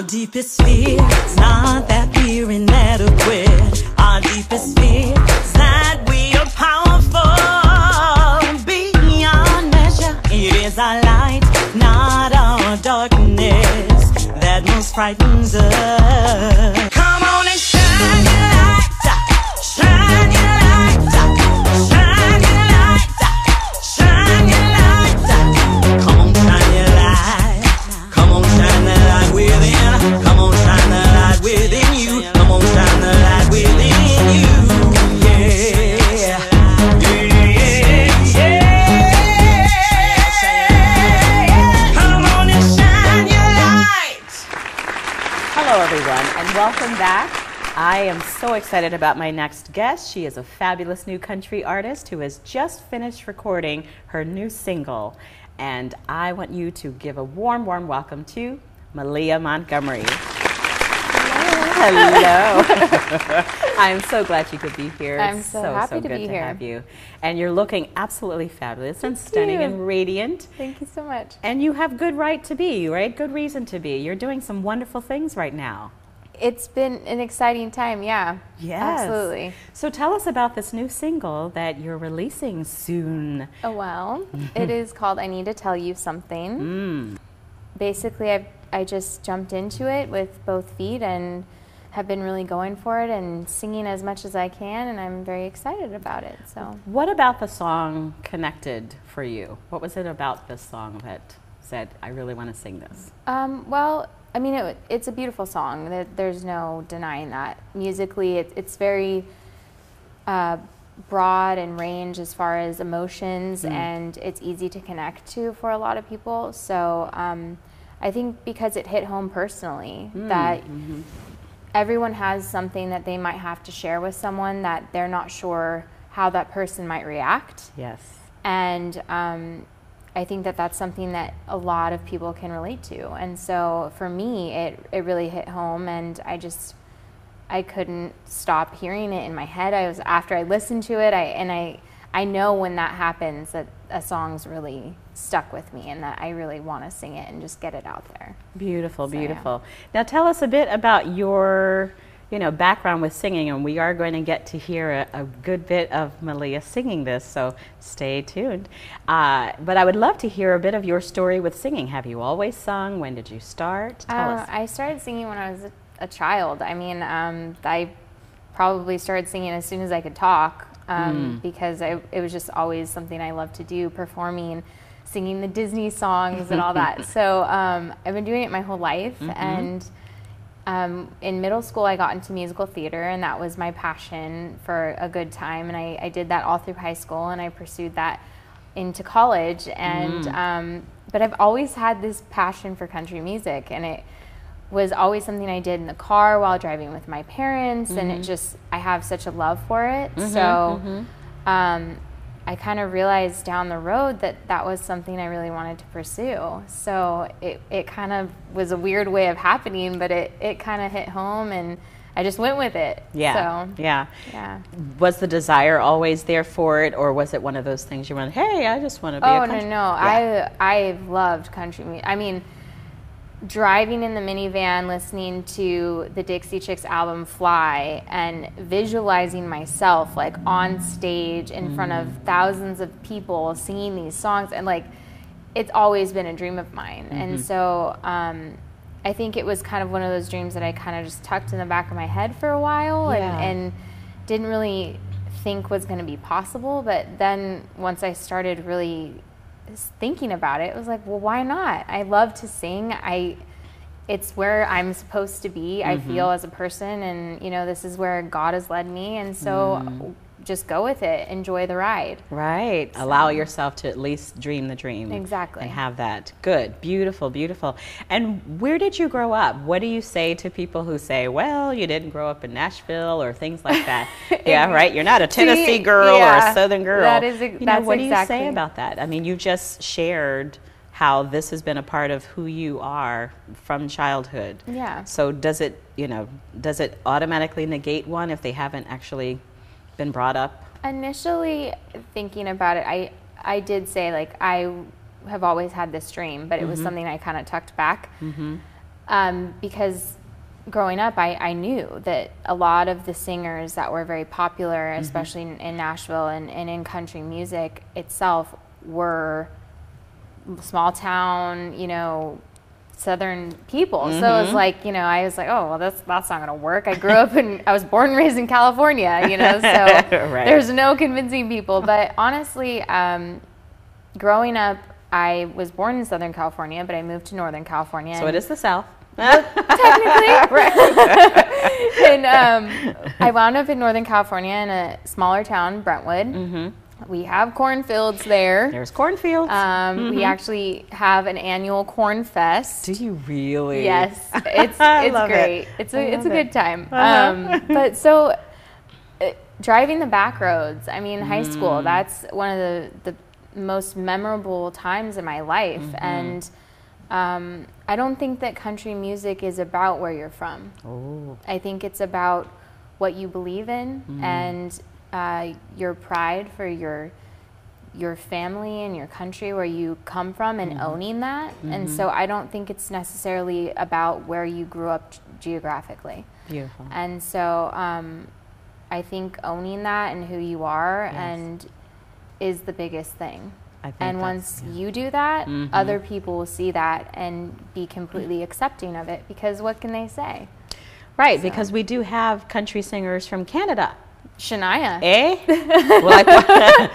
Our deepest fear is not that we're inadequate. Our deepest fear is that we are powerful beyond measure. It is our light, not our darkness, that most frightens us. Come on and shine your light, shine your light, shine your light, shine your light. Come on, shine your light. Come on, shine the light within. Come on, shine the light within you. Come on, shine the light within you. Yeah, yeah, yeah. Come on and shine your light. Hello, everyone, and welcome back. I am so excited about my next guest. She is a fabulous new country artist who has just finished recording her new single. And I want you to give a warm, warm welcome to Malia Montgomery. Hello. Hello. I'm so glad you could be here. I'm so happy to be here. And you're looking absolutely fabulous and stunning and radiant. Thank you so much. And you have good right to be, right? Good reason to be. You're doing some wonderful things right now. It's been an exciting time, yeah. Yes. Absolutely. So tell us about this new single that you're releasing soon. Oh, well, it is called I Need to Tell You Something. Mm. Basically, I just jumped into it with both feet and have been really going for it and singing as much as I can, and I'm very excited about it. So, what about the song connected for you? What was it about this song that said, I really want to sing this? Well, I mean, it's a beautiful song. There's no denying that. Musically, it's very broad in range as far as emotions, and it's easy to connect to for a lot of people. So I think because it hit home personally, that everyone has something that they might have to share with someone that they're not sure how that person might react. Yes. And I think that that's something that a lot of people can relate to. And so for me, it really hit home, and I couldn't stop hearing it in my head. After I listened to it, I know when that happens that a song's really stuck with me and that I really want to sing it and just get it out there. Beautiful, beautiful. Yeah. Now tell us a bit about your background with singing, and we are going to get to hear a good bit of Malia singing this, so stay tuned. But I would love to hear a bit of your story with singing. Have you always sung? When did you start? Tell us. I started singing when I was a child. I mean, I probably started singing as soon as I could talk, because it was just always something I loved to do, performing, singing the Disney songs and all that. So I've been doing it my whole life, and in middle school, I got into musical theater, and that was my passion for a good time, and I did that all through high school, and I pursued that into college, and but I've always had this passion for country music, and it was always something I did in the car while driving with my parents, and it just, I have such a love for it, so I kind of realized down the road that that was something I really wanted to pursue. So it kind of was a weird way of happening, but it kind of hit home, and I just went with it. Yeah. So, yeah. Was the desire always there for it, or was it one of those things you went, hey, I just want to be a country? Oh, no, no. Yeah. I've loved country music. I mean, driving in the minivan, listening to the Dixie Chicks album Fly, and visualizing myself like on stage in front of thousands of people singing these songs, and like, it's always been a dream of mine. And so I think it was kind of one of those dreams that I kind of just tucked in the back of my head for a while, and didn't really think was going to be possible. But then once I started really thinking about it, it was like, well, why not? I love to sing. It's where I'm supposed to be, I feel, as a person, and this is where God has led me, and so just go with it, enjoy the ride. Right. So, allow yourself to at least dream the dream. Exactly. And have that. Good. Beautiful, beautiful. And where did you grow up? What do you say to people who say, well, you didn't grow up in Nashville or things like that? Yeah, right? You're not a Tennessee girl or a Southern girl. That is what do you say about that? I mean, you just shared how this has been a part of who you are from childhood. Yeah. So does it, does it automatically negate one if they haven't actually been brought up? Initially thinking about it, I did say, like, I have always had this dream, but it was something I kind of tucked back. because growing up, I knew that a lot of the singers that were very popular, especially in Nashville and in country music itself, were small town, you know, Southern people. Mm-hmm. So it was like, you know, I was like, oh, well, that's not going to work. I grew up and I was born and raised in California, you know, so right. There's no convincing people. But honestly, growing up, I was born in Southern California, but I moved to Northern California. So it is the South. Technically. Right. And I wound up in Northern California in a smaller town, Brentwood. Mm-hmm. We have cornfields there. There's cornfields. We actually have an annual corn fest. Do you really? Yes. It's great. It's a good time. But so driving the back roads, I mean, high school, that's one of the most memorable times in my life. Mm-hmm. And I don't think that country music is about where you're from. Oh. I think it's about what you believe in and your pride for your family and your country where you come from and owning that. Mm-hmm. And so I don't think it's necessarily about where you grew up geographically. Beautiful. And so I think owning that and who you are and is the biggest thing. And once you do that, other people will see that and be completely accepting of it, because what can they say? Right, so. Because we do have country singers from Canada. Shania. Eh? Like, eh?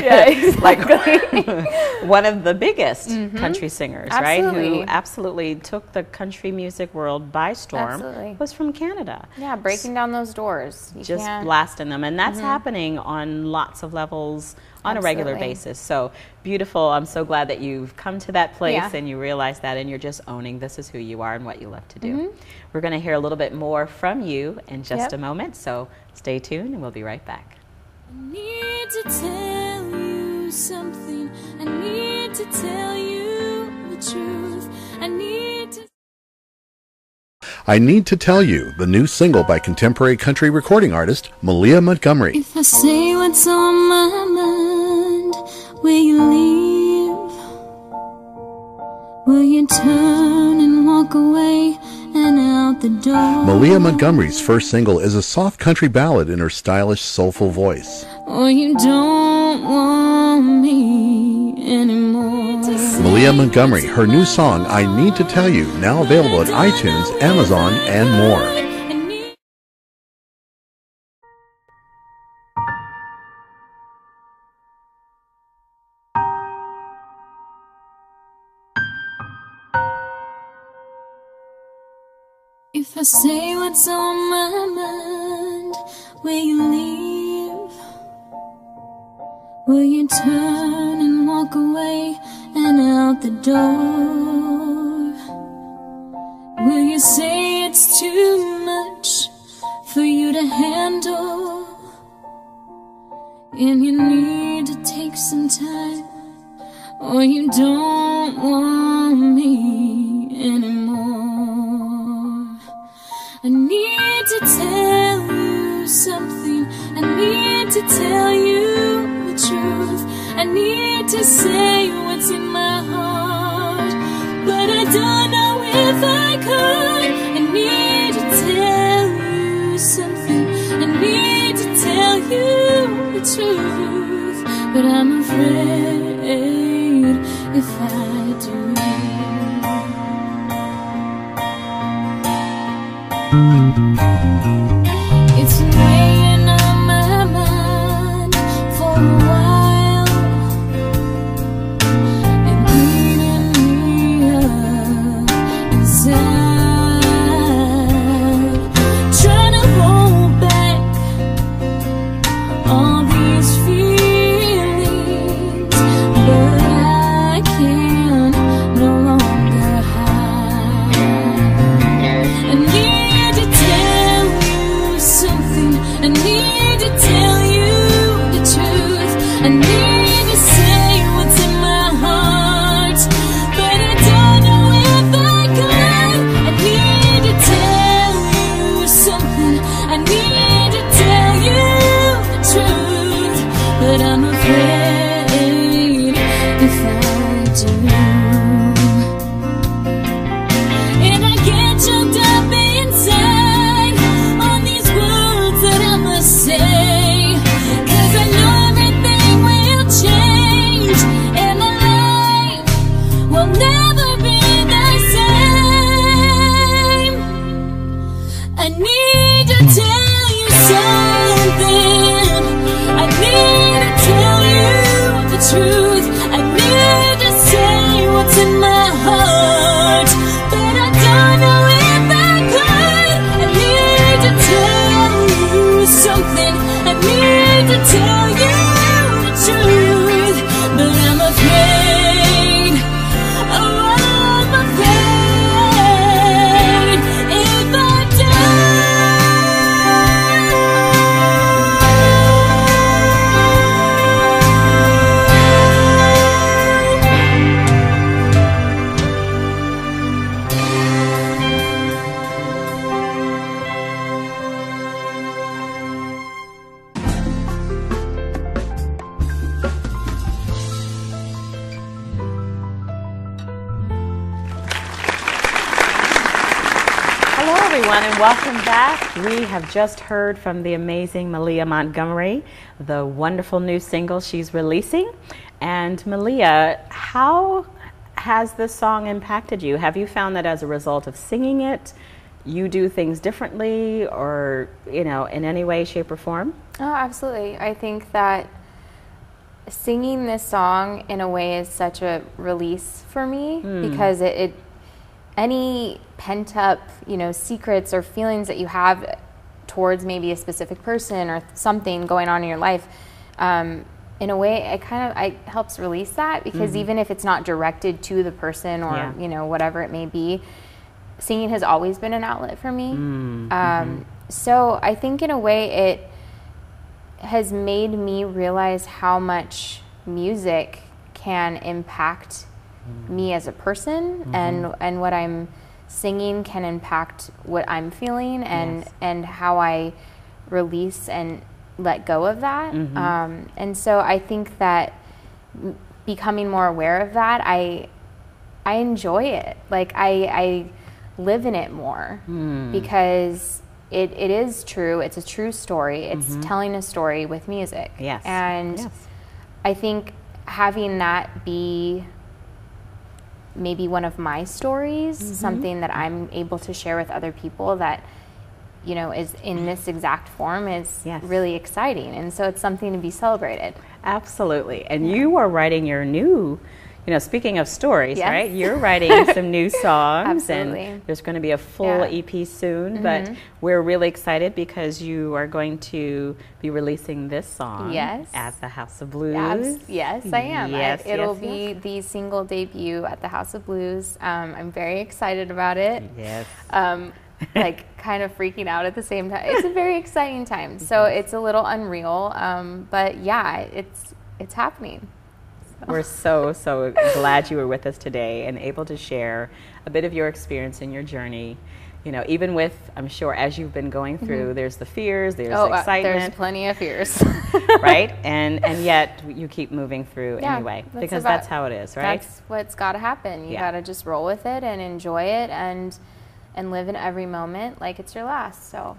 Yeah, exactly. Like one of the biggest country singers, absolutely. Right? Who absolutely took the country music world by storm, absolutely. Was from Canada. Yeah, breaking down those doors. You just can't... blasting them. And that's happening on lots of levels on absolutely. A regular basis. So beautiful. I'm so glad that you've come to that place and you realize that, and you're just owning this is who you are and what you love to do. We're going to hear a little bit more from you in just a moment. So stay tuned and we'll be right back. I need to tell you something. I need to tell you the truth. I Need to Tell You, the new single by contemporary country recording artist Malia Montgomery. If I say what's on my mind, will you leave? Will you turn and walk away? And out the door. Malia Montgomery's first single is a soft country ballad in her stylish, soulful voice. Oh, you don't want me anymore. Malia Montgomery, her new song, I Need to Tell You, now available at iTunes, Amazon, and more. If I say what's on my mind, will you leave? Will you turn and walk away and out the door? Will you say it's too much for you to handle? And you need to take some time, or you don't want me anymore. I need to tell you something. I need to tell you the truth. I need to say what's in my heart, but I don't know if I could. I need to tell you something. I need to tell you the truth, but I'm afraid if I do. It's weighing on my mind for a while and eating me up inside. Trying to hold back all these feelings, but I can no longer hide. I need to tell you something. truth. I need to say what's in my heart, but I don't know if I could. I need to tell you something. I need to tell you the truth, but I'm afraid. Oh, I'm afraid if I die. Welcome back. We have just heard from the amazing Malia Montgomery, the wonderful new single she's releasing. And Malia, how has this song impacted you? Have you found that as a result of singing it, you do things differently or, you know, in any way, shape, or form? Oh, absolutely. I think that singing this song in a way is such a release for me because it any pent-up, you know, secrets or feelings that you have towards maybe a specific person or something going on in your life, in a way, it helps release that because even if it's not directed to the person or you know, whatever it may be, singing has always been an outlet for me. So I think in a way it has made me realize how much music can impact me as a person, and what I'm singing can impact what I'm feeling and how I release and let go of that. And so I think that becoming more aware of that, I enjoy it. Like I live in it more because it is true. It's a true story. It's telling a story with music. I think having that be maybe one of my stories, something that I'm able to share with other people that, you know, is in this exact form is really exciting. And so it's something to be celebrated. Absolutely. And you are writing your new, you know, speaking of stories, right? You're writing some new songs. Absolutely. And there's going to be a full EP soon, but we're really excited because you are going to be releasing this song at the House of Blues. Yes, I am. It'll be the single debut at the House of Blues. I'm very excited about it. Like kind of freaking out at the same time. It's a very exciting time. So it's a little unreal, but yeah, it's happening. We're so glad you were with us today and able to share a bit of your experience and your journey. You know, even with, I'm sure, as you've been going through, there's the fears, there's excitement. There's plenty of fears. Right? And yet you keep moving through anyway, because that's how it is, right? That's what's got to happen. You got to just roll with it and enjoy it and live in every moment like it's your last. So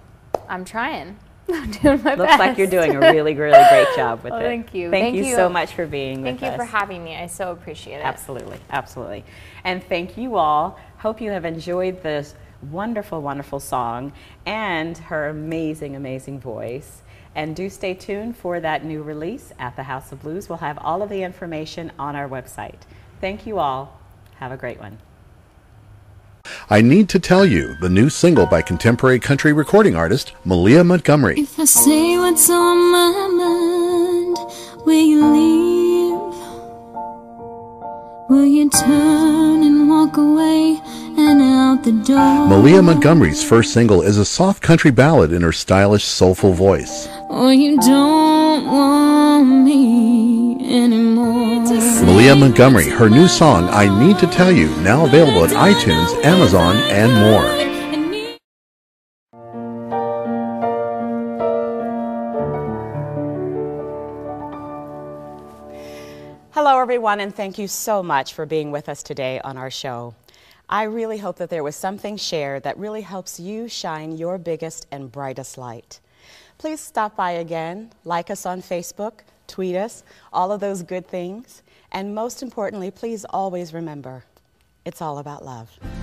I'm trying. I'm doing my best. Looks like you're doing a really, really great job with it. Thank you. Thank you so much for being with us. Thank you for having me. I so appreciate it. Absolutely. Absolutely. And thank you all. Hope you have enjoyed this wonderful, wonderful song and her amazing, amazing voice. And do stay tuned for that new release at the House of Blues. We'll have all of the information on our website. Thank you all. Have a great one. I Need to Tell You, the new single by contemporary country recording artist Malia Montgomery. If I say what's on my mind, will you leave? Will you turn and walk away and out the door? Malia Montgomery's first single is a soft country ballad in her stylish, soulful voice. Oh, you don't want me anymore. Malia Montgomery, her new song, I Need to Tell You, now available at iTunes, Amazon, and more. Hello, everyone, and thank you so much for being with us today on our show. I really hope that there was something shared that really helps you shine your biggest and brightest light. Please stop by again, like us on Facebook, tweet us, all of those good things. And most importantly, please always remember, it's all about love.